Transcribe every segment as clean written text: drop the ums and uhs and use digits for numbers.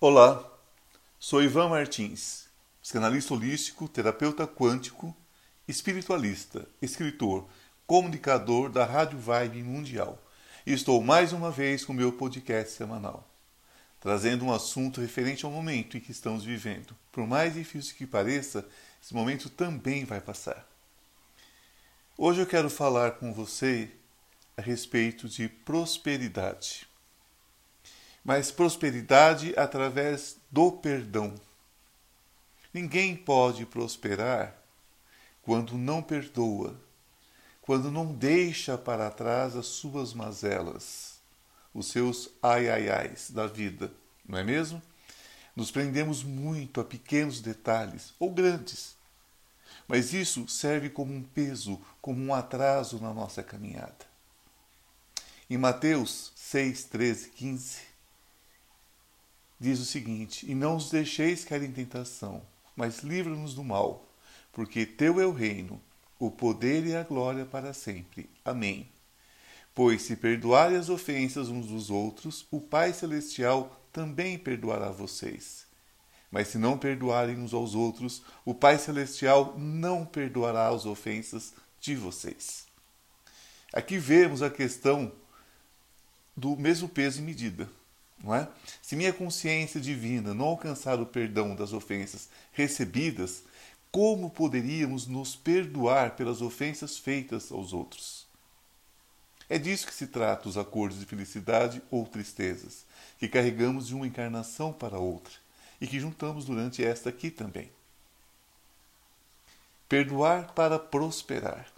Olá, sou Ivan Martins, psicanalista holístico, terapeuta quântico, espiritualista, escritor, comunicador da Rádio Vibe Mundial. E estou mais uma vez com o meu podcast semanal, trazendo um assunto referente ao momento em que estamos vivendo. Por mais difícil que pareça, esse momento também vai passar. Hoje eu quero falar com você a respeito de prosperidade. Mas prosperidade através do perdão. Ninguém pode prosperar quando não perdoa, quando não deixa para trás as suas mazelas, os seus ai-ai-ais da vida, não é mesmo? Nos prendemos muito a pequenos detalhes, ou grandes, mas isso serve como um peso, como um atraso na nossa caminhada. Em Mateus 6, 13, 15, diz o seguinte: e não os deixeis cair em tentação, mas livra-nos do mal, porque teu é o reino, o poder e a glória para sempre. Amém. Pois se perdoarem as ofensas uns dos outros, o Pai Celestial também perdoará vocês. Mas se não perdoarem uns aos outros, o Pai Celestial não perdoará as ofensas de vocês. Aqui vemos a questão do mesmo peso e medida. Não é? Se minha consciência divina não alcançar o perdão das ofensas recebidas, como poderíamos nos perdoar pelas ofensas feitas aos outros? É disso que se trata os acordos de felicidade ou tristezas, que carregamos de uma encarnação para outra e que juntamos durante esta aqui também. Perdoar para prosperar.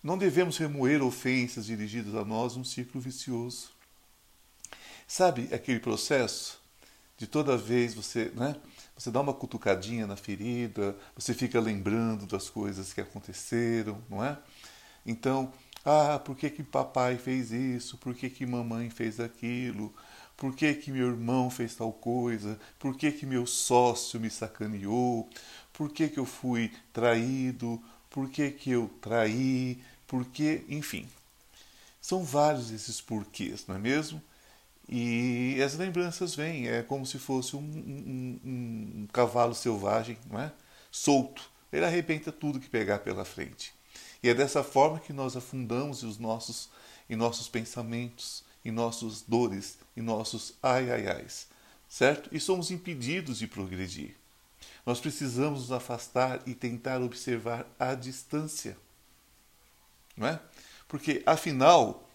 Não devemos remoer ofensas dirigidas a nós num ciclo vicioso. Sabe aquele processo de toda vez você, você dá uma cutucadinha na ferida, você fica lembrando das coisas que aconteceram, não é? Então, por que papai fez isso? Por que mamãe fez aquilo? Por que meu irmão fez tal coisa? Por que meu sócio me sacaneou? Por que eu fui traído? Por que eu traí? Por que... Enfim, são vários esses porquês, não é mesmo? E as lembranças vêm, é como se fosse um cavalo selvagem, não é? Solto. Ele arrebenta tudo que pegar pela frente. E é dessa forma que nós afundamos em nossos pensamentos, em nossas dores, em nossos ai-ai-ais, certo? E somos impedidos de progredir. Nós precisamos nos afastar e tentar observar à distância, não é? Porque, afinal,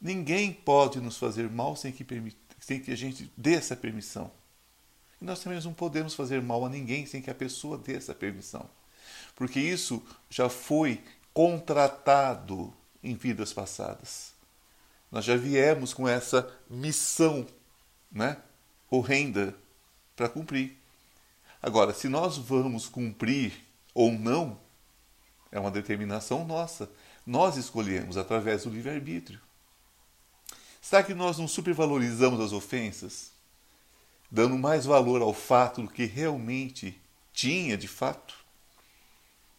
ninguém pode nos fazer mal sem que a gente dê essa permissão. E nós também não podemos fazer mal a ninguém sem que a pessoa dê essa permissão. Porque isso já foi contratado em vidas passadas. Nós já viemos com essa missão, né, horrenda para cumprir. Agora, se nós vamos cumprir ou não, é uma determinação nossa. Nós escolhemos através do livre-arbítrio. Será que nós não supervalorizamos as ofensas, dando mais valor ao fato do que realmente tinha de fato?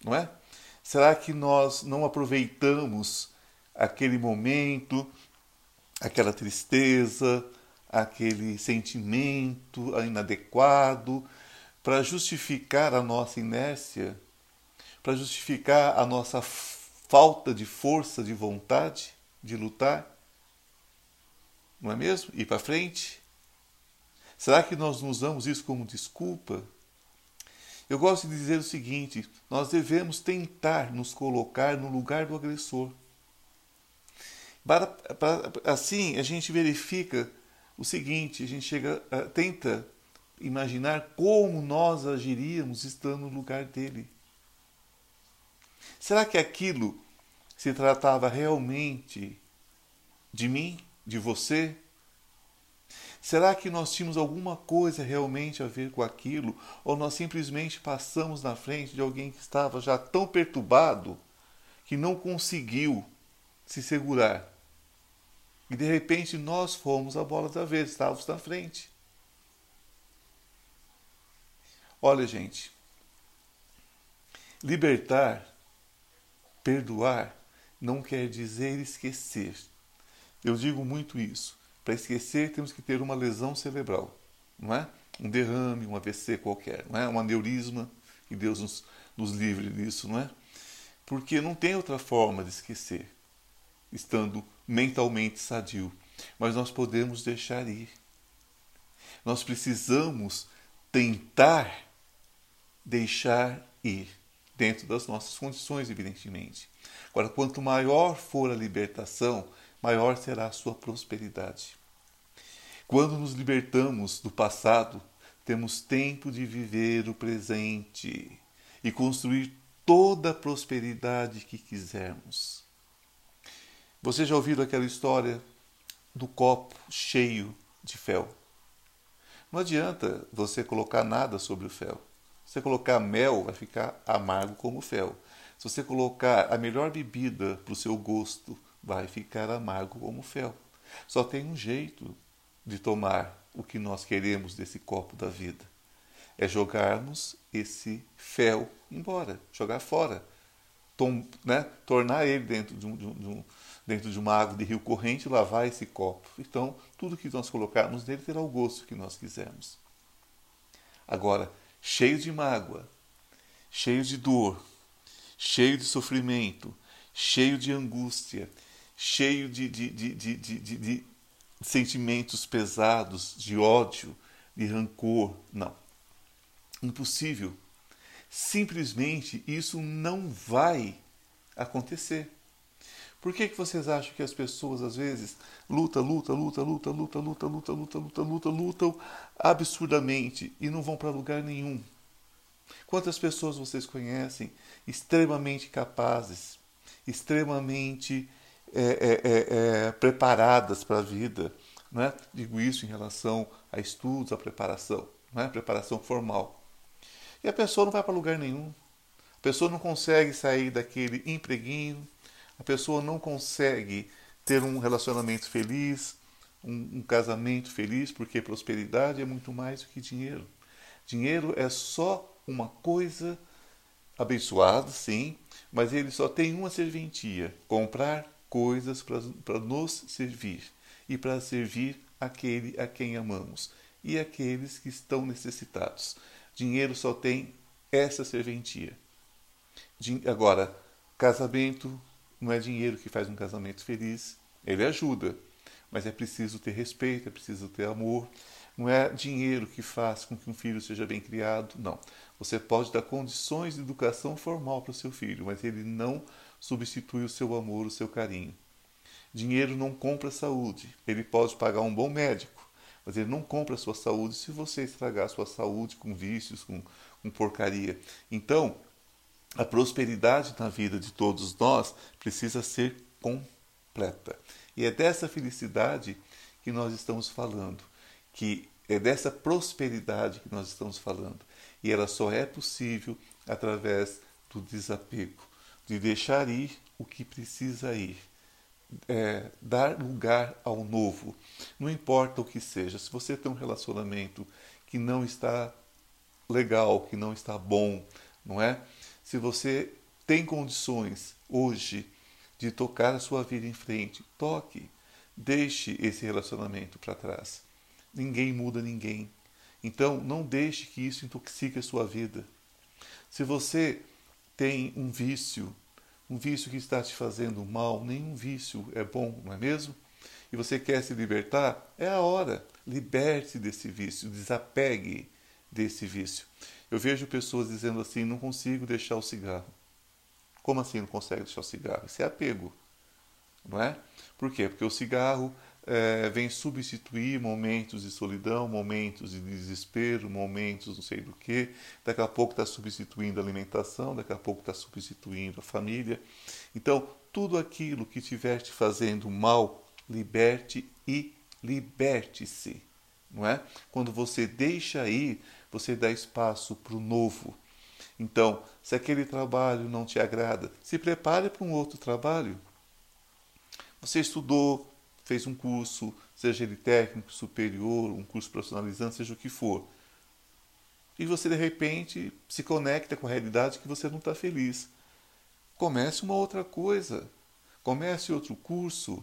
Não é? Será que nós não aproveitamos aquele momento, aquela tristeza, aquele sentimento inadequado para justificar a nossa inércia, para justificar a nossa falta de força, de vontade de lutar? Não é mesmo? Ir para frente? Será que nós não usamos isso como desculpa? Eu gosto de dizer o seguinte: nós devemos tentar nos colocar no lugar do agressor. Assim, a gente verifica o seguinte, a gente tenta imaginar como nós agiríamos estando no lugar dele. Será que aquilo se tratava realmente de mim? De você? Será que nós tínhamos alguma coisa realmente a ver com aquilo? Ou nós simplesmente passamos na frente de alguém que estava já tão perturbado que não conseguiu se segurar? E de repente nós fomos a bola da vez, estávamos na frente. Olha, gente, libertar, perdoar, não quer dizer esquecer. Eu digo muito isso. Para esquecer, temos que ter uma lesão cerebral, não é? Um derrame, um AVC qualquer, não é? Um aneurisma, que Deus nos livre disso, não é? Porque não tem outra forma de esquecer, estando mentalmente sadio. Mas nós podemos deixar ir. Nós precisamos tentar deixar ir, dentro das nossas condições, evidentemente. Agora, quanto maior for a libertação, maior será a sua prosperidade. Quando nos libertamos do passado, temos tempo de viver o presente e construir toda a prosperidade que quisermos. Vocês já ouviram aquela história do copo cheio de fel? Não adianta você colocar nada sobre o fel. Se você colocar mel, vai ficar amargo como fel. Se você colocar a melhor bebida para o seu gosto, vai ficar amargo como fel. Só tem um jeito de tomar o que nós queremos desse copo da vida. É jogarmos esse fel embora, jogar fora. Tornar ele dentro de uma água de rio corrente, lavar esse copo. Então, tudo que nós colocarmos nele terá o gosto que nós quisermos. Agora, cheio de mágoa, cheio de dor, cheio de sofrimento, cheio de angústia, cheio de sentimentos pesados, de ódio, de rancor. Não. Impossível. Simplesmente isso não vai acontecer. Por que vocês acham que as pessoas, às vezes, lutam absurdamente e não vão para lugar nenhum? Quantas pessoas vocês conhecem extremamente capazes, extremamente preparadas para a vida? Né? Digo isso em relação a estudos, a preparação, né? Preparação formal. E a pessoa não vai para lugar nenhum. A pessoa não consegue sair daquele empreguinho. A pessoa não consegue ter um relacionamento feliz, um casamento feliz, porque prosperidade é muito mais do que dinheiro. Dinheiro é só uma coisa abençoada, sim, mas ele só tem uma serventia: comprar coisas para nos servir e para servir aquele a quem amamos e aqueles que estão necessitados. Dinheiro só tem essa serventia. Agora, casamento. Não é dinheiro que faz um casamento feliz. Ele ajuda, mas é preciso ter respeito, é preciso ter amor. Não é dinheiro que faz com que um filho seja bem criado, não. Você pode dar condições de educação formal para o seu filho, mas ele não substitui o seu amor, o seu carinho. Dinheiro não compra saúde. Ele pode pagar um bom médico, mas ele não compra a sua saúde se você estragar a sua saúde com vícios, com porcaria. Então, a prosperidade na vida de todos nós precisa ser completa. E é dessa felicidade que nós estamos falando, que é dessa prosperidade que nós estamos falando. E ela só é possível através do desapego, de deixar ir o que precisa ir, dar lugar ao novo. Não importa o que seja, se você tem um relacionamento que não está legal, que não está bom, não é? Se você tem condições hoje de tocar a sua vida em frente, toque, deixe esse relacionamento para trás. Ninguém muda ninguém. Então, não deixe que isso intoxique a sua vida. Se você tem um vício que está te fazendo mal, nenhum vício é bom, não é mesmo? E você quer se libertar, é a hora. Liberte-se desse vício, desapegue desse vício. Eu vejo pessoas dizendo assim: não consigo deixar o cigarro. Como assim não consegue deixar o cigarro? Isso é apego, não é? Por quê? Porque o cigarro vem substituir momentos de solidão, momentos de desespero, momentos não sei do que. Daqui a pouco está substituindo a alimentação, daqui a pouco está substituindo a família. Então, tudo aquilo que estiver te fazendo mal, liberte e liberte-se, não é? Quando você deixa ir, você dá espaço para o novo. Então, se aquele trabalho não te agrada, se prepare para um outro trabalho. Você estudou, fez um curso, seja ele técnico, superior, um curso profissionalizante, seja o que for. E você, de repente, se conecta com a realidade que você não está feliz. Comece uma outra coisa. Comece outro curso,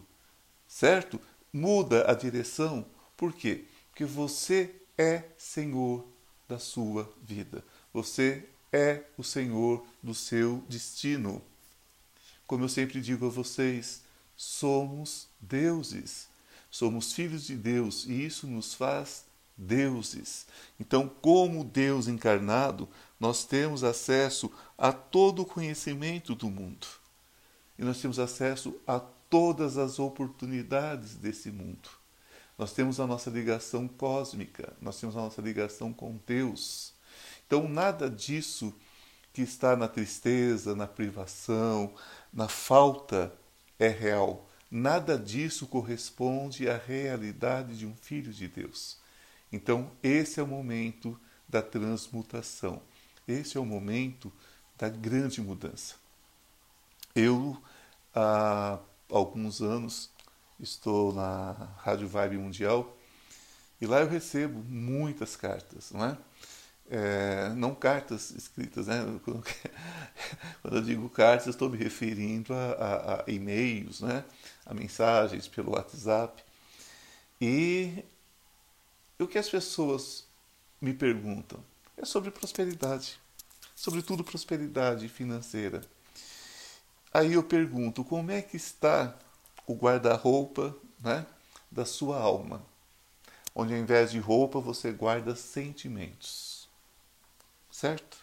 certo? muda a direção. Por quê? Porque você é senhor da sua vida. Você é o senhor do seu destino. Como eu sempre digo a vocês, somos deuses. Somos filhos de Deus e isso nos faz deuses. Então, como Deus encarnado, nós temos acesso a todo o conhecimento do mundo. E nós temos acesso a todas as oportunidades desse mundo. Nós temos a nossa ligação cósmica, nós temos a nossa ligação com Deus. Então, nada disso que está na tristeza, na privação, na falta é real. Nada disso corresponde à realidade de um filho de Deus. Então, esse é o momento da transmutação. Esse é o momento da grande mudança. Eu, há alguns anos, estou na Rádio Vibe Mundial e lá eu recebo muitas cartas, não é? Não cartas escritas, né? Quando eu digo cartas, estou me referindo a e-mails, né? A mensagens pelo WhatsApp. E o que as pessoas me perguntam é sobre prosperidade, sobretudo prosperidade financeira. Aí eu pergunto, como é que está o guarda-roupa, né, da sua alma? Onde ao invés de roupa você guarda sentimentos, certo?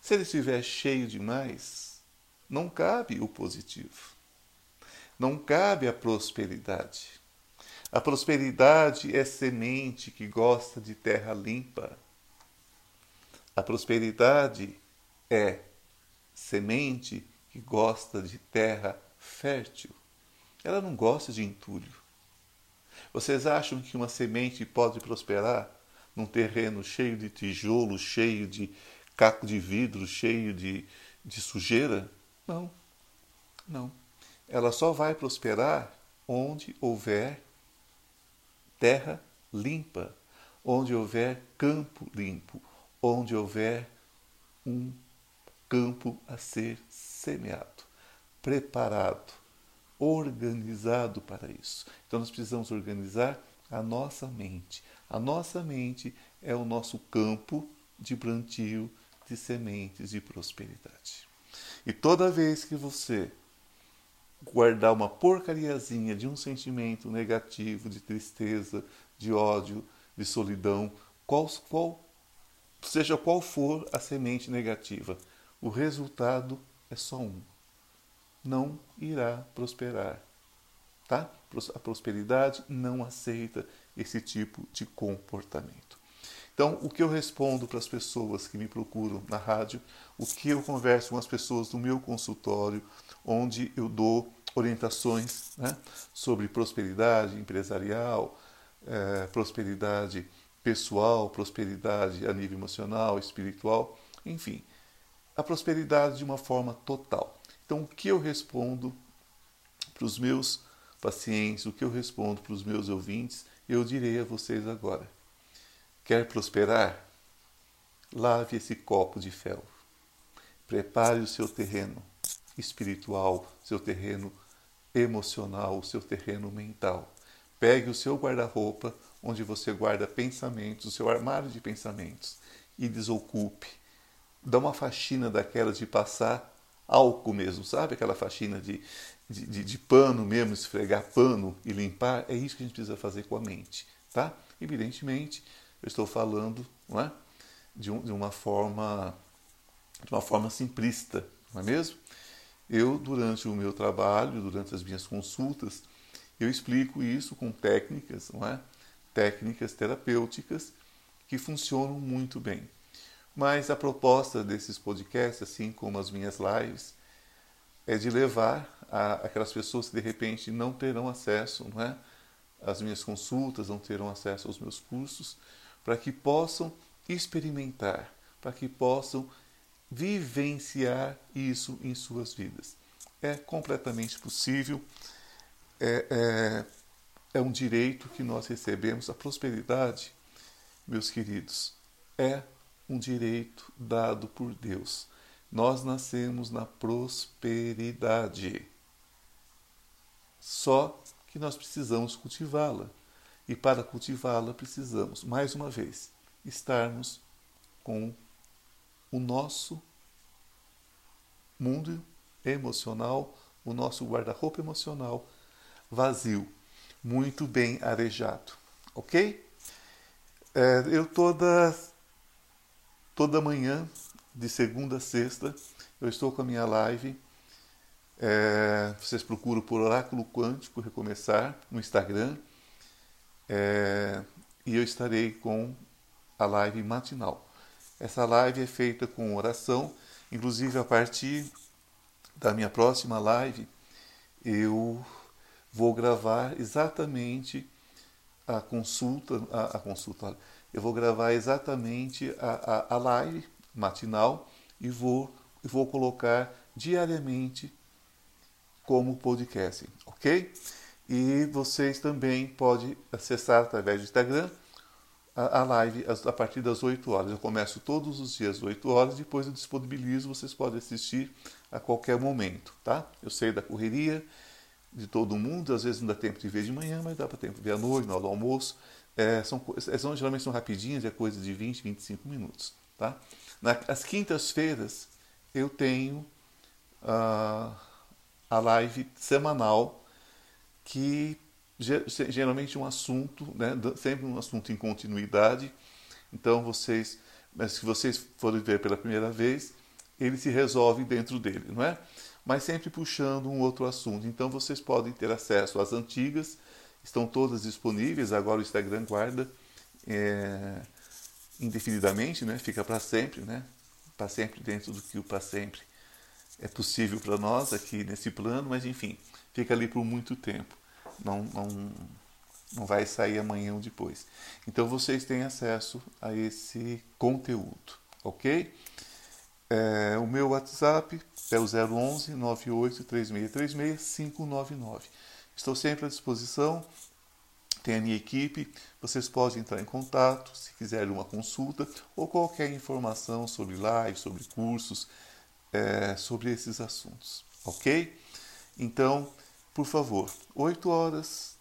Se ele estiver cheio demais, não cabe o positivo, não cabe a prosperidade. A prosperidade é semente que gosta de terra limpa. A prosperidade é semente que gosta de terra fértil. Ela não gosta de entulho. Vocês acham que uma semente pode prosperar num terreno cheio de tijolo, cheio de caco de vidro, cheio de sujeira? Não, não. Ela só vai prosperar onde houver terra limpa, onde houver campo limpo, onde houver um campo a ser semeado, preparado, organizado para isso. Então nós precisamos organizar a nossa mente. A nossa mente é o nosso campo de plantio de sementes de prosperidade. E toda vez que você guardar uma porcariazinha de um sentimento negativo, de tristeza, de ódio, de solidão, seja qual for a semente negativa, o resultado é só um. Não irá prosperar, tá? A prosperidade não aceita esse tipo de comportamento. Então, o que eu respondo para as pessoas que me procuram na rádio, o que eu converso com as pessoas do meu consultório, onde eu dou orientações, né, sobre prosperidade empresarial, prosperidade pessoal, prosperidade a nível emocional, espiritual, enfim, a prosperidade de uma forma total. Então, o que eu respondo para os meus pacientes, o que eu respondo para os meus ouvintes, eu direi a vocês agora. Quer prosperar? Lave esse copo de fel. Prepare o seu terreno espiritual, seu terreno emocional, seu terreno mental. Pegue o seu guarda-roupa, onde você guarda pensamentos, o seu armário de pensamentos, e desocupe. Dá uma faxina daquela de passar álcool mesmo, sabe? Aquela faxina de pano mesmo, esfregar pano e limpar. É isso que a gente precisa fazer com a mente, tá? Evidentemente, eu estou falando, não é, de uma forma simplista, não é mesmo? Eu, durante o meu trabalho, durante as minhas consultas, eu explico isso com técnicas, não é? Técnicas terapêuticas que funcionam muito bem. Mas a proposta desses podcasts, assim como as minhas lives, é de levar aquelas pessoas que de repente não terão acesso, não é, às minhas consultas, não terão acesso aos meus cursos, para que possam experimentar, para que possam vivenciar isso em suas vidas. É completamente possível, é um direito que nós recebemos. A prosperidade, meus queridos, é um direito dado por Deus. Nós nascemos na prosperidade. Só que nós precisamos cultivá-la. E para cultivá-la precisamos, mais uma vez, estarmos com o nosso mundo emocional, o nosso guarda-roupa emocional vazio, muito bem arejado, ok? Eu toda manhã, de segunda a sexta, eu estou com a minha live. Vocês procuram por Oráculo Quântico Recomeçar no Instagram. E eu estarei com a live matinal. Essa live é feita com oração. Inclusive, a partir da minha próxima live, eu vou gravar exatamente a consulta. Eu vou gravar exatamente a live matinal e vou colocar diariamente como podcast, ok? E vocês também podem acessar através do Instagram a live a partir das 8 horas. Eu começo todos os dias às 8 horas, depois eu disponibilizo, vocês podem assistir a qualquer momento, tá? Eu sei da correria de todo mundo, às vezes não dá tempo de ver de manhã, mas dá para tempo de ver à noite, na hora do almoço. Geralmente são rapidinhas, é coisa de 20, 25 minutos, tá? Nas quintas-feiras eu tenho a live semanal, que geralmente é um assunto, né? Sempre um assunto em continuidade. Então, se vocês forem ver pela primeira vez, ele se resolve dentro dele, não é? Mas sempre puxando um outro assunto. Então, vocês podem ter acesso às antigas, estão todas disponíveis. Agora o Instagram guarda indefinidamente, né? Fica para sempre, né? Para sempre dentro do que o para sempre é possível para nós aqui nesse plano, mas enfim, fica ali por muito tempo, não vai sair amanhã ou depois. Então vocês têm acesso a esse conteúdo, ok? O meu WhatsApp é o 011-983636-599. Estou sempre à disposição, tem a minha equipe, vocês podem entrar em contato se quiserem uma consulta ou qualquer informação sobre live, sobre cursos, sobre esses assuntos, ok? Então, por favor, 8 horas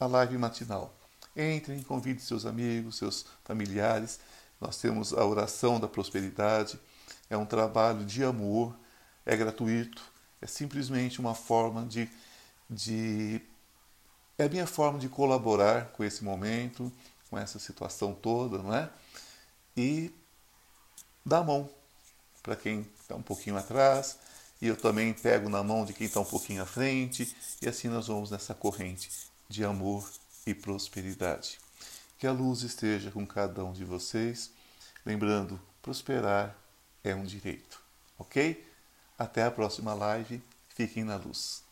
a live matinal. Entrem, convide seus amigos, seus familiares. Nós temos a oração da prosperidade. É um trabalho de amor, é gratuito, é simplesmente uma forma é a minha forma de colaborar com esse momento, com essa situação toda, não é? E dar a mão para quem está um pouquinho atrás, e eu também pego na mão de quem está um pouquinho à frente, e assim nós vamos nessa corrente de amor e prosperidade. Que a luz esteja com cada um de vocês, lembrando, prosperar é um direito, ok? Até a próxima live, fiquem na luz.